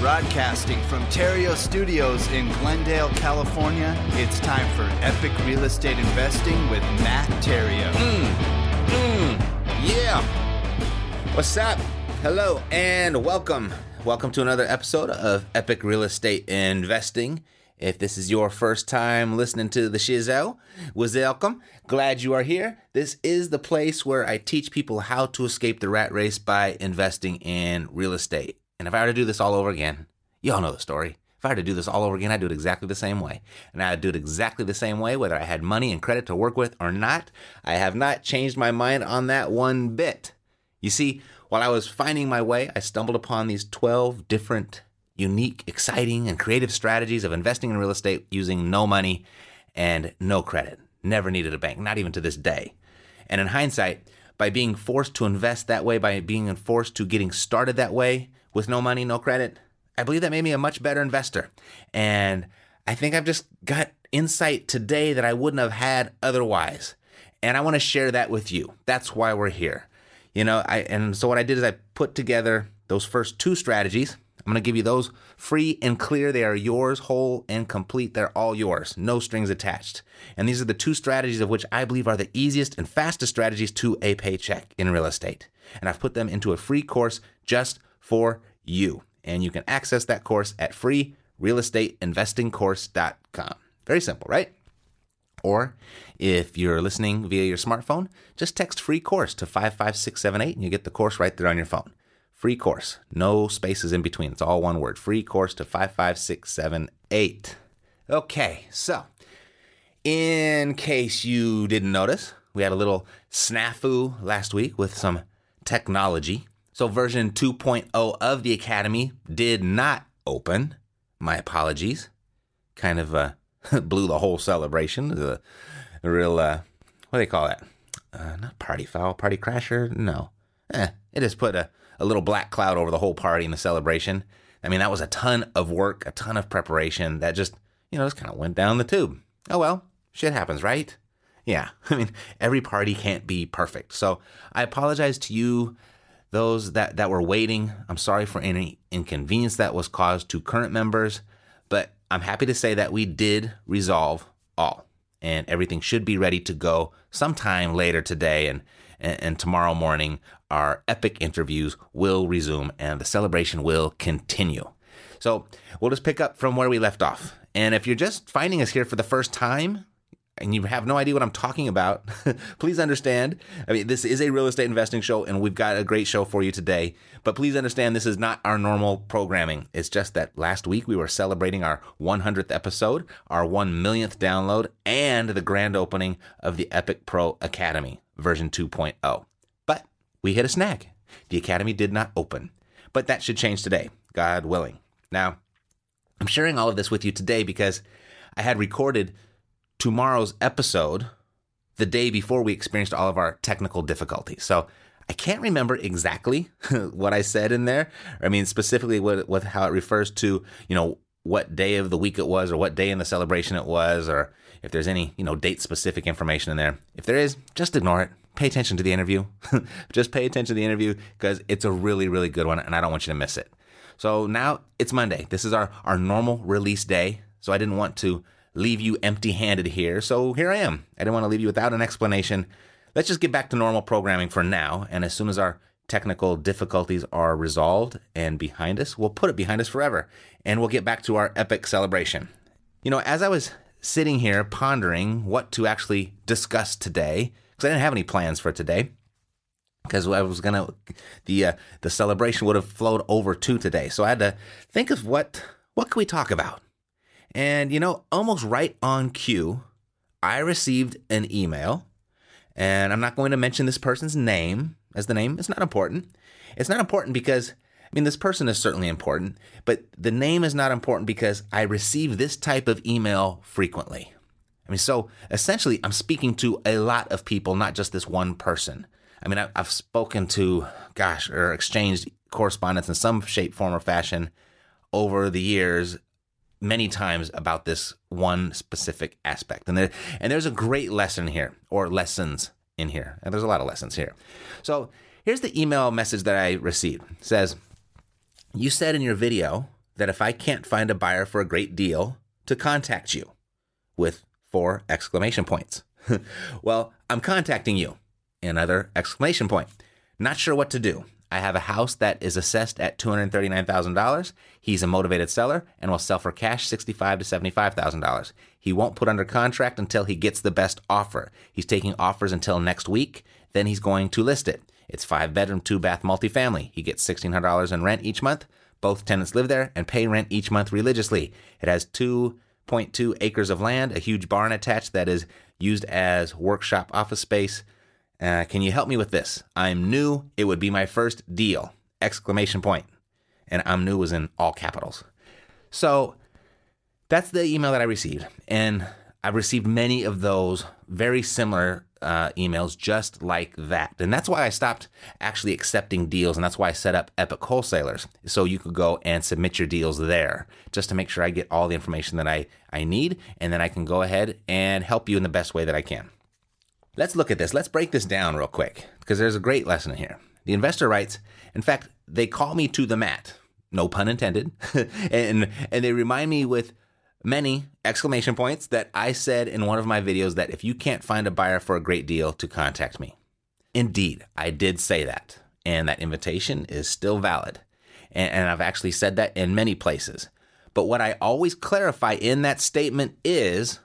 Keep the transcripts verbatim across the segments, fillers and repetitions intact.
Broadcasting from Theriault Studios in Glendale, California, it's time for Epic Real Estate Investing with Matt Theriault. Mm, mm, yeah. What's up? Hello and welcome. Welcome to another episode of Epic Real Estate Investing. If this is your first time listening to the shizzle, was welcome. Glad you are here. This is the place where I teach people how to escape the rat race by investing in real estate. And if I were to do this all over again, you all know the story. If I were to do this all over again, I'd do it exactly the same way. And I'd do it exactly the same way, whether I had money and credit to work with or not. I have not changed my mind on that one bit. You see, while I was finding my way, I stumbled upon these twelve different, unique, exciting, and creative strategies of investing in real estate using no money and no credit. Never needed a bank, not even to this day. And in hindsight, by being forced to invest that way, by being forced to getting started that way, with no money, no credit, I believe that made me a much better investor. And I think I've just got insight today that I wouldn't have had otherwise. And I want to share that with you. That's why we're here. You know, I and so what I did is I put together those first two strategies. I'm going to give you those free and clear. They are yours, whole and complete. They're all yours, no strings attached. And these are the two strategies of which I believe are the easiest and fastest strategies to a paycheck in real estate. And I've put them into a free course just for you. And you can access that course at free real estate investing course dot com. Very simple, right? Or if you're listening via your smartphone, just text free course to five five six seven eight and you get the course right there on your phone. Free course, no spaces in between. It's all one word. Free course to five five six seven eight. Okay, so in case you didn't notice, we had a little snafu last week with some technology. So version two point oh of the Academy did not open. My apologies. Kind of uh, blew the whole celebration. The real, uh, what do they call that? Uh, not party foul, party crasher? No. Eh, it just put a, a little black cloud over the whole party and the celebration. I mean, that was a ton of work, a ton of preparation. That just, you know, just kind of went down the tube. Oh, well, shit happens, right? Yeah, I mean, every party can't be perfect. So I apologize to you. Those that, that were waiting, I'm sorry for any inconvenience that was caused to current members, but I'm happy to say that we did resolve all, and everything should be ready to go sometime later today and, and, and tomorrow morning. Our epic interviews will resume and the celebration will continue. So we'll just pick up from where we left off. And if you're just finding us here for the first time, and you have no idea what I'm talking about, please understand. I mean, this is a real estate investing show, and we've got a great show for you today. But please understand, this is not our normal programming. It's just that last week we were celebrating our one hundredth episode, our one millionth download, and the grand opening of the Epic Pro Academy, version two point oh. But we hit a snag. The Academy did not open. But that should change today, God willing. Now, I'm sharing all of this with you today because I had recorded tomorrow's episode the day before we experienced all of our technical difficulties. So I can't remember exactly what I said in there. I mean, specifically what, what how it refers to, you know, what day of the week it was or what day in the celebration it was, or if there's any, you know, date specific information in there. If there is, just ignore it. Pay attention to the interview. Just pay attention to the interview because it's a really, really good one and I don't want you to miss it. So now it's Monday. This is our, our normal release day. So I didn't want to leave you empty-handed here. So here I am. I didn't want to leave you without an explanation. Let's just get back to normal programming for now. And as soon as our technical difficulties are resolved and behind us, we'll put it behind us forever. And we'll get back to our epic celebration. You know, as I was sitting here pondering what to actually discuss today, because I didn't have any plans for today, because I was going to, the uh, the celebration would have flowed over to today. So I had to think of what, what can we talk about? And, you know, almost right on cue, I received an email, and I'm not going to mention this person's name as the name. It's not important. It's not important because, I mean, this person is certainly important, but the name is not important because I receive this type of email frequently. I mean, so essentially I'm speaking to a lot of people, not just this one person. I mean, I've spoken to, gosh, or exchanged correspondence in some shape, form, or fashion over the years many times about this one specific aspect. And there, and there's a great lesson here, or lessons in here. And there's a lot of lessons here. So here's the email message that I received. It says, "You said in your video that if I can't find a buyer for a great deal, to contact you," with four exclamation points. "Well, I'm contacting you," another exclamation point. "Not sure what to do. I have a house that is assessed at two hundred thirty-nine thousand dollars. He's a motivated seller and will sell for cash sixty-five thousand to seventy-five thousand dollars. He won't put under contract until he gets the best offer. He's taking offers until next week. Then he's going to list it. It's five bedroom, two bath multifamily. He gets sixteen hundred dollars in rent each month. Both tenants live there and pay rent each month religiously. It has two point two acres of land, a huge barn attached that is used as workshop office space. Uh, can you help me with this? I'm new. It would be my first deal. Exclamation point." And "I'm new" was in all capitals. So that's the email that I received. And I've received many of those very similar uh, emails just like that. And that's why I stopped actually accepting deals. And that's why I set up Epic Wholesalers. So you could go and submit your deals there just to make sure I get all the information that I, I need. And then I can go ahead and help you in the best way that I can. Let's look at this. Let's break this down real quick because there's a great lesson in here. The investor writes, in fact, they call me to the mat, no pun intended, and and they remind me with many exclamation points that I said in one of my videos that if you can't find a buyer for a great deal, to contact me. Indeed, I did say that, and that invitation is still valid, and, and I've actually said that in many places. But what I always clarify in that statement is,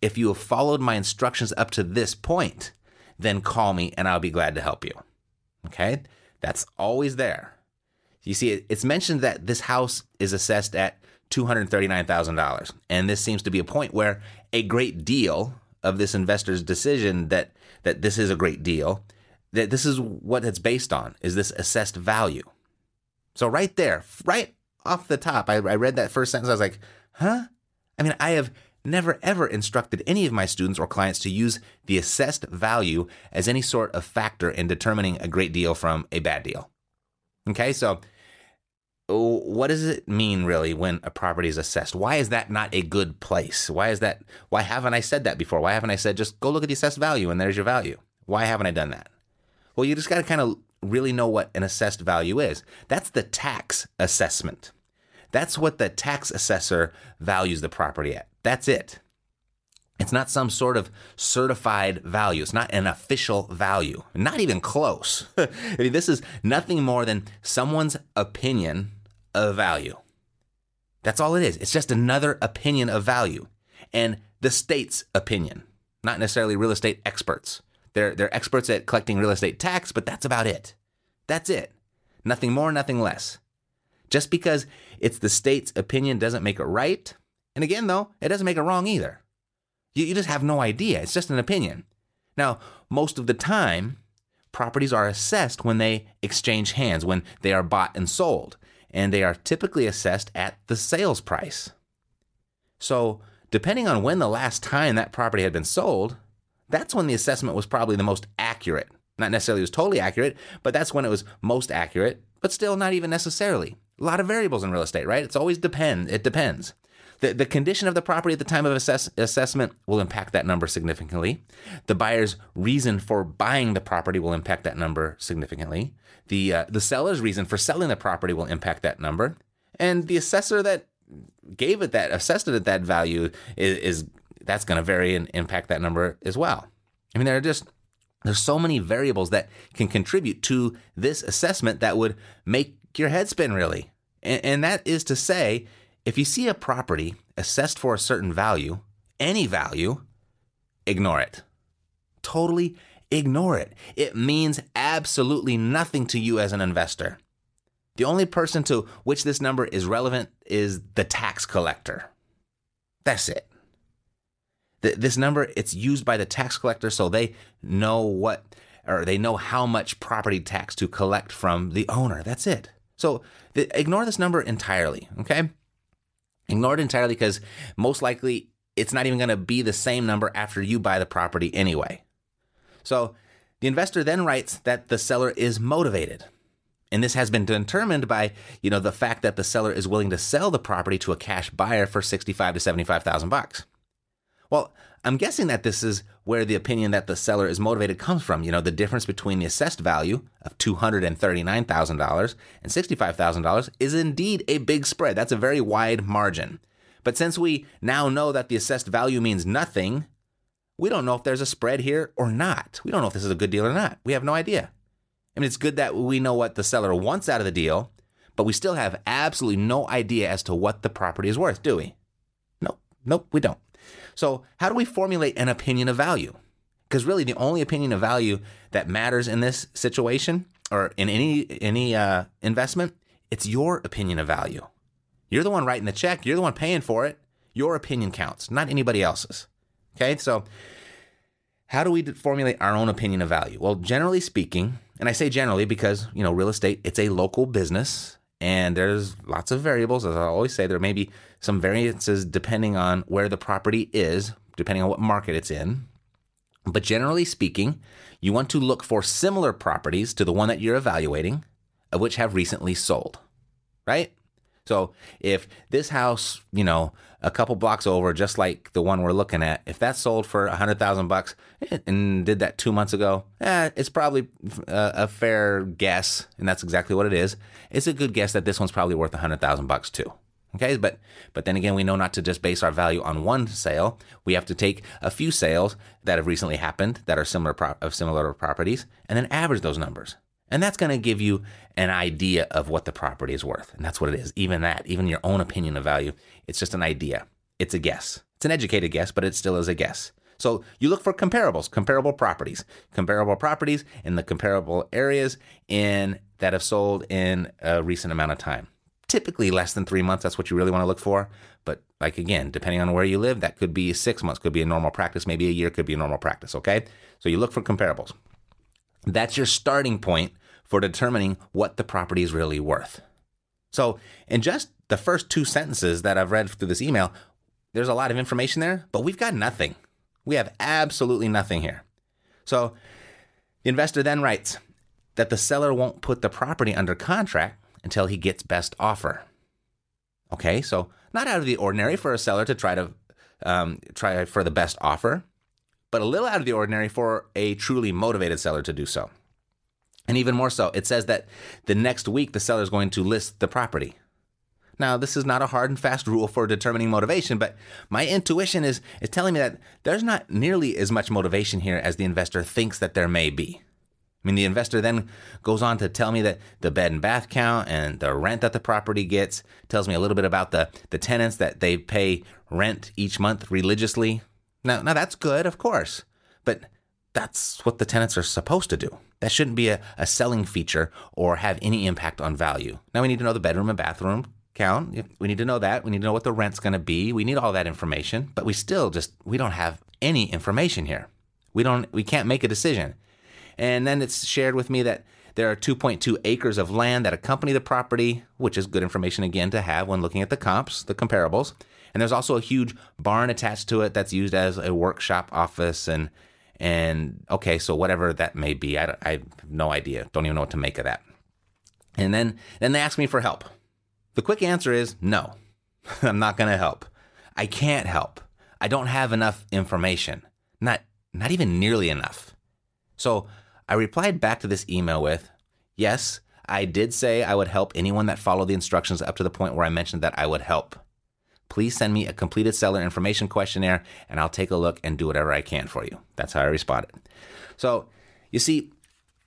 if you have followed my instructions up to this point, then call me and I'll be glad to help you. Okay? That's always there. You see, it's mentioned that this house is assessed at two hundred thirty-nine thousand dollars. And this seems to be a point where a great deal of this investor's decision that, that this is a great deal, that this is what it's based on, is this assessed value. So right there, right off the top, I, I read that first sentence. I was like, huh? I mean, I have never ever instructed any of my students or clients to use the assessed value as any sort of factor in determining a great deal from a bad deal. Okay, so what does it mean really when a property is assessed? Why is that not a good place? Why is that? Why haven't I said that before? Why haven't I said, just go look at the assessed value and there's your value? Why haven't I done that? Well, you just got to kind of really know what an assessed value is. That's the tax assessment. That's what the tax assessor values the property at. That's it. It's not some sort of certified value. It's not an official value. Not even close. I mean, this is nothing more than someone's opinion of value. That's all it is. It's just another opinion of value, and the state's opinion, not necessarily real estate experts. They're, they're experts at collecting real estate tax, but that's about it. That's it. Nothing more, nothing less. Just because it's the state's opinion doesn't make it right. And again, though, it doesn't make it wrong either. You, you just have no idea. It's just an opinion. Now, most of the time, properties are assessed when they exchange hands, when they are bought and sold, and they are typically assessed at the sales price. So depending on when the last time that property had been sold, that's when the assessment was probably the most accurate. Not necessarily it was totally accurate, but that's when it was most accurate, but still not even necessarily. A lot of variables in real estate, right? It's always depend. It depends. The, the condition of the property at the time of assess, assessment will impact that number significantly. The buyer's reason for buying the property will impact that number significantly. The uh, the seller's reason for selling the property will impact that number. And the assessor that gave it that, assessed it at that value, is, is that's going to vary and impact that number as well. I mean, there are just, there's so many variables that can contribute to this assessment that would make your head spin, really. And, and that is to say, if you see a property assessed for a certain value, any value, ignore it. Totally ignore it. It means absolutely nothing to you as an investor. The only person to which this number is relevant is the tax collector. That's it. Th- this number, it's used by the tax collector so they know what, or they know how much property tax to collect from the owner. That's it. So th- ignore this number entirely, okay? Ignore it entirely because most likely it's not even going to be the same number after you buy the property anyway. So the investor then writes that the seller is motivated. And this has been determined by, you know, the fact that the seller is willing to sell the property to a cash buyer for sixty-five to seventy-five thousand bucks. Well, I'm guessing that this is where the opinion that the seller is motivated comes from. You know, the difference between the assessed value of two hundred thirty-nine thousand dollars and sixty-five thousand dollars is indeed a big spread. That's a very wide margin. But since we now know that the assessed value means nothing, we don't know if there's a spread here or not. We don't know if this is a good deal or not. We have no idea. I mean, it's good that we know what the seller wants out of the deal, but we still have absolutely no idea as to what the property is worth, do we? Nope. Nope, we don't. So how do we formulate an opinion of value? Because really the only opinion of value that matters in this situation or in any any uh, investment, it's your opinion of value. You're the one writing the check. You're the one paying for it. Your opinion counts, not anybody else's. Okay, so how do we formulate our own opinion of value? Well, generally speaking, and I say generally because, you know, real estate, it's a local business and there's lots of variables. As I always say, there may be some variances depending on where the property is, depending on what market it's in. But generally speaking, you want to look for similar properties to the one that you're evaluating, of which have recently sold, right? So if this house, you know, a couple blocks over, just like the one we're looking at, if that sold for a hundred thousand bucks and did that two months ago, eh, it's probably a, a fair guess. And that's exactly what it is. It's a good guess that this one's probably worth a hundred thousand bucks too. Okay. But, but then again, we know not to just base our value on one sale. We have to take a few sales that have recently happened that are similar pro- of similar properties and then average those numbers. And that's going to give you an idea of what the property is worth. And that's what it is. Even that, even your own opinion of value, it's just an idea. It's a guess. It's an educated guess, but it still is a guess. So you look for comparables, comparable properties, comparable properties in the comparable areas in that have sold in a recent amount of time. Typically less than three months. That's what you really want to look for. But like, again, depending on where you live, that could be six months, could be a normal practice, maybe a year, could be a normal practice. Okay. So you look for comparables. That's your starting point for determining what the property is really worth. So in just the first two sentences that I've read through this email, there's a lot of information there, but we've got nothing. We have absolutely nothing here. So the investor then writes that the seller won't put the property under contract until he gets best offer. Okay, so not out of the ordinary for a seller to try to um, try for the best offer, but a little out of the ordinary for a truly motivated seller to do so. And even more so, it says that the next week, the seller is going to list the property. Now, this is not a hard and fast rule for determining motivation, but my intuition is, is telling me that there's not nearly as much motivation here as the investor thinks that there may be. I mean, the investor then goes on to tell me that the bed and bath count and the rent that the property gets, tells me a little bit about the, the tenants that they pay rent each month religiously. Now, now, that's good, of course, but that's what the tenants are supposed to do. That shouldn't be a, a selling feature or have any impact on value. Now we need to know the bedroom and bathroom count. We need to know that. We need to know what the rent's going to be. We need all that information, but we still just, we don't have any information here. We don't, we can't make a decision. And then it's shared with me that there are two point two acres of land that accompany the property, which is good information again to have when looking at the comps, the comparables. And there's also a huge barn attached to it that's used as a workshop office and And okay, so whatever that may be, I, I have no idea. Don't even know what to make of that. And then, then they ask me for help. The quick answer is no, I'm not going to help. I can't help. I don't have enough information. Not, not even nearly enough. So I replied back to this email with, yes, I did say I would help anyone that followed the instructions up to the point where I mentioned that I would help. please send me a completed seller information questionnaire and I'll take a look and do whatever I can for you. That's how I responded. So you see,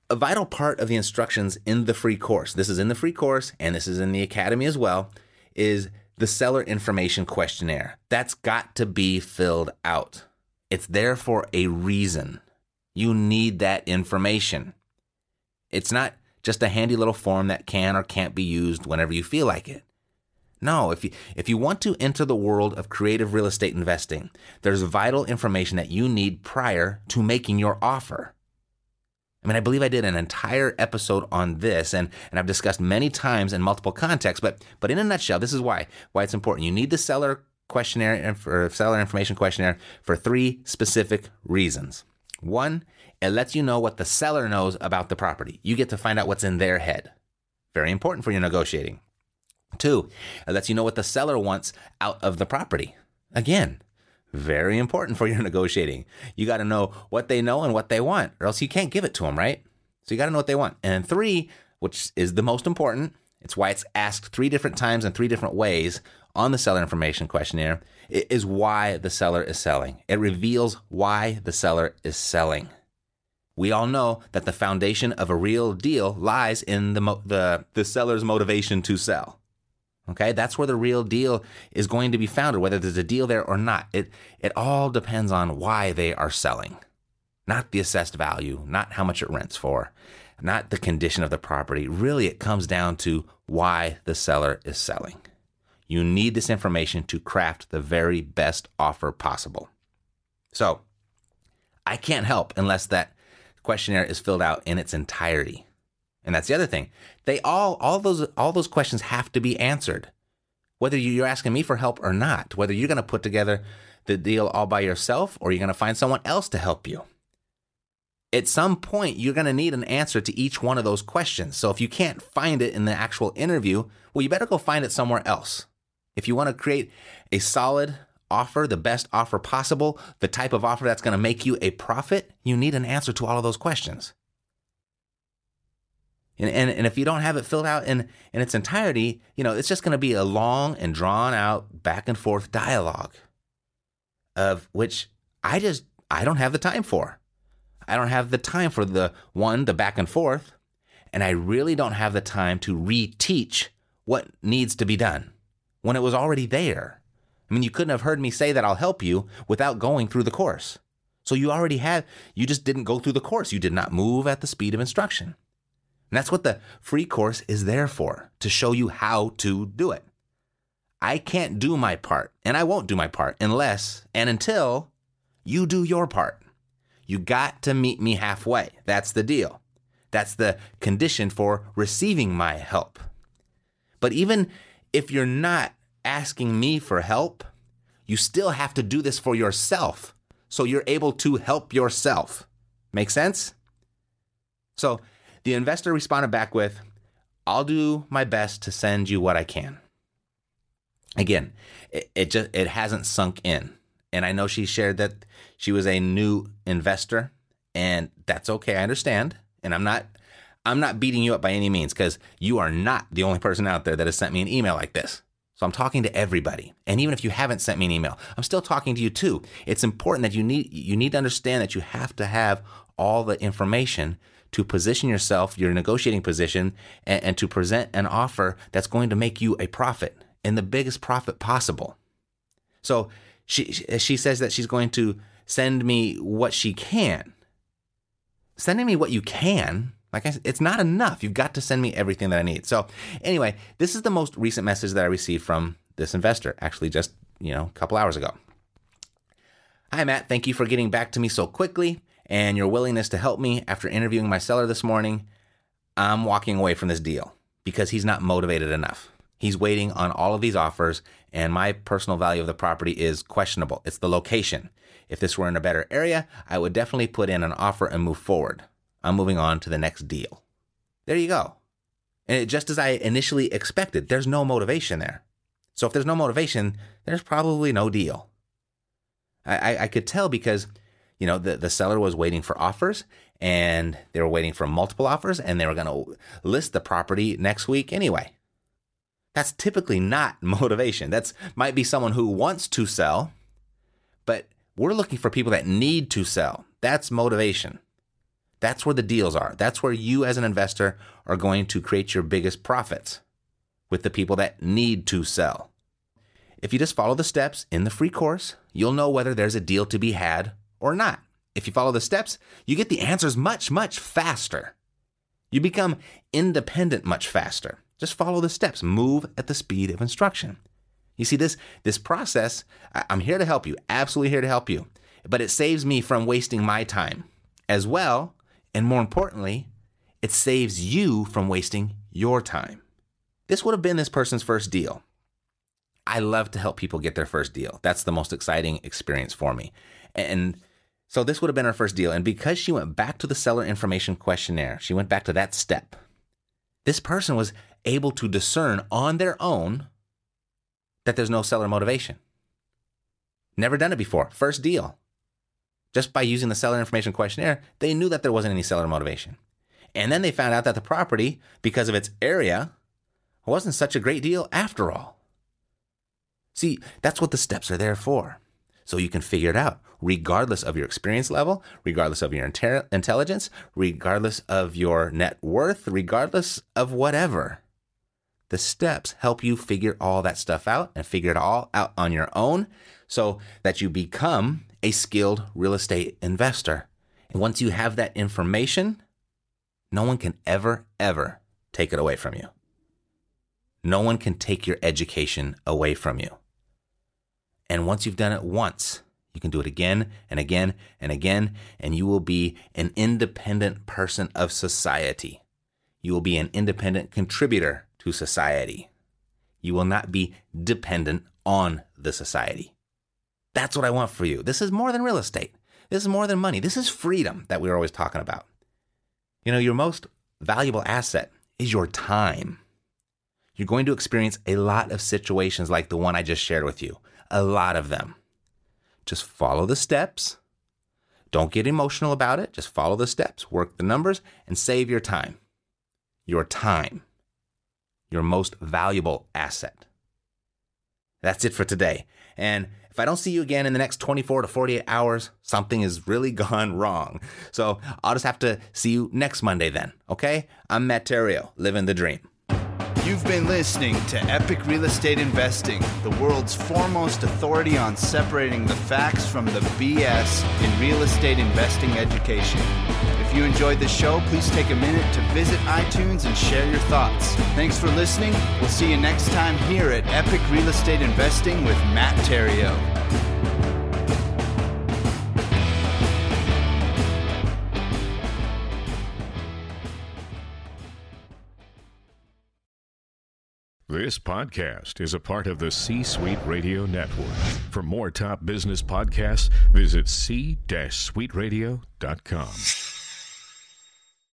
a vital part of the instructions in the free course, this is in the free course and this is in the academy as well, is the seller information questionnaire. That's got to be filled out. It's there for a reason. You need that information. It's not just a handy little form that can or can't be used whenever you feel like it. No, if you, if you want to enter the world of creative real estate investing, there's vital information that you need prior to making your offer. I mean, I believe I did an entire episode on this, and, and I've discussed many times in multiple contexts, but but in a nutshell, this is why, why it's important. You need the seller questionnaire or seller information questionnaire for three specific reasons. One, it lets you know what the seller knows about the property. You get to find out what's in their head. Very important for your negotiating. Two, it lets you know what the seller wants out of the property. Again, very important for your negotiating. You got to know what they know and what they want, or else you can't give it to them, right? So you got to know what they want. And three, which is the most important, it's why it's asked three different times and three different ways on the seller information questionnaire, it is why the seller is selling. It reveals why the seller is selling. We all know that the foundation of a real deal lies in the mo- the, the seller's motivation to sell. Okay, that's where the real deal is going to be founded, whether there's a deal there or not. It it all depends on why they are selling, not the assessed value, not how much it rents for, not the condition of the property. Really, it comes down to why the seller is selling. You need this information to craft the very best offer possible. So I can't help unless that questionnaire is filled out in its entirety. And that's the other thing. They all, all those, all those questions have to be answered, whether you're asking me for help or not, whether you're going to put together the deal all by yourself or you're going to find someone else to help you. At some point, you're going to need an answer to each one of those questions. So if you can't find it in the actual interview, well, you better go find it somewhere else. If you want to create a solid offer, the best offer possible, the type of offer that's going to make you a profit, you need an answer to all of those questions. And, and and if you don't have it filled out in, in its entirety, you know, it's just going to be a long and drawn out back and forth dialogue of which I just, I don't have the time for. I don't have the time for the one, the back and forth, and I really don't have the time to reteach what needs to be done when it was already there. I mean, you couldn't have heard me say that I'll help you without going through the course. So you already had, you just didn't go through the course. You did not move at the speed of instruction. And that's what the free course is there for, to show you how to do it. I can't do my part, and I won't do my part unless and until you do your part. You got to meet me halfway. That's the deal. That's the condition for receiving my help. But even if you're not asking me for help, you still have to do this for yourself so you're able to help yourself. Make sense? So the investor responded back with, I'll do my best to send you what I can. Again, it, it just it hasn't sunk in. And I know she shared that she was a new investor, and that's okay. I understand. And I'm not I'm not beating you up by any means, because you are not the only person out there that has sent me an email like this. So I'm talking to everybody. And even if you haven't sent me an email, I'm still talking to you too. It's important that you need you need to understand that you have to have all the information to position yourself, your negotiating position, and, and to present an offer that's going to make you a profit, and the biggest profit possible. So she she says that she's going to send me what she can. Sending me what you can, like I said, it's not enough. You've got to send me everything that I need. So anyway, this is the most recent message that I received from this investor, actually just, you know, a couple hours ago. Hi, Matt. Thank you for getting back to me so quickly and your willingness to help me after interviewing my seller this morning. I'm walking away from this deal because he's not motivated enough. He's waiting on all of these offers, and my personal value of the property is questionable. It's the location. If this were in a better area, I would definitely put in an offer and move forward. I'm moving on to the next deal. There you go. And it, just as I initially expected, there's no motivation there. So if there's no motivation, there's probably no deal. I, I, I could tell because, you know, the, the seller was waiting for offers, and they were waiting for multiple offers, and they were going to list the property next week anyway. That's typically not motivation. That's might be someone who wants to sell, but we're looking for people that need to sell. That's motivation. That's where the deals are. That's where you as an investor are going to create your biggest profits, with the people that need to sell. If you just follow the steps in the free course, you'll know whether there's a deal to be had or not. If you follow the steps, you get the answers much, much faster. You become independent much faster. Just follow the steps. Move at the speed of instruction. You see, this this process, I'm here to help you, absolutely here to help you. But it saves me from wasting my time as well. And more importantly, it saves you from wasting your time. This would have been this person's first deal. I love to help people get their first deal. That's the most exciting experience for me. And so this would have been her first deal. And because she went back to the seller information questionnaire, she went back to that step. This person was able to discern on their own that there's no seller motivation. Never done it before. First deal. Just by using the seller information questionnaire, they knew that there wasn't any seller motivation. And then they found out that the property, because of its area, wasn't such a great deal after all. See, that's what the steps are there for. So you can figure it out, regardless of your experience level, regardless of your inter- intelligence, regardless of your net worth, regardless of whatever. The steps help you figure all that stuff out and figure it all out on your own so that you become a skilled real estate investor. And once you have that information, no one can ever, ever take it away from you. No one can take your education away from you. And once you've done it once, you can do it again and again and again, and you will be an independent person of society. You will be an independent contributor to society. You will not be dependent on the society. That's what I want for you. This is more than real estate. This is more than money. This is freedom that we're always talking about. You know, your most valuable asset is your time. You're going to experience a lot of situations like the one I just shared with you. A lot of them. Just follow the steps. Don't get emotional about it. Just follow the steps, work the numbers, and save your time. Your time. Your most valuable asset. That's it for today. And if I don't see you again in the next twenty-four to forty-eight hours, something has really gone wrong. So I'll just have to see you next Monday then, okay? I'm Matt Theriault, living the dream. You've been listening to Epic Real Estate Investing, the world's foremost authority on separating the facts from the B S in real estate investing education. If you enjoyed the show, please take a minute to visit iTunes and share your thoughts. Thanks for listening. We'll see you next time here at Epic Real Estate Investing with Matt Theriault. This podcast is a part of the C-Suite Radio Network. For more top business podcasts, visit c suite radio dot com.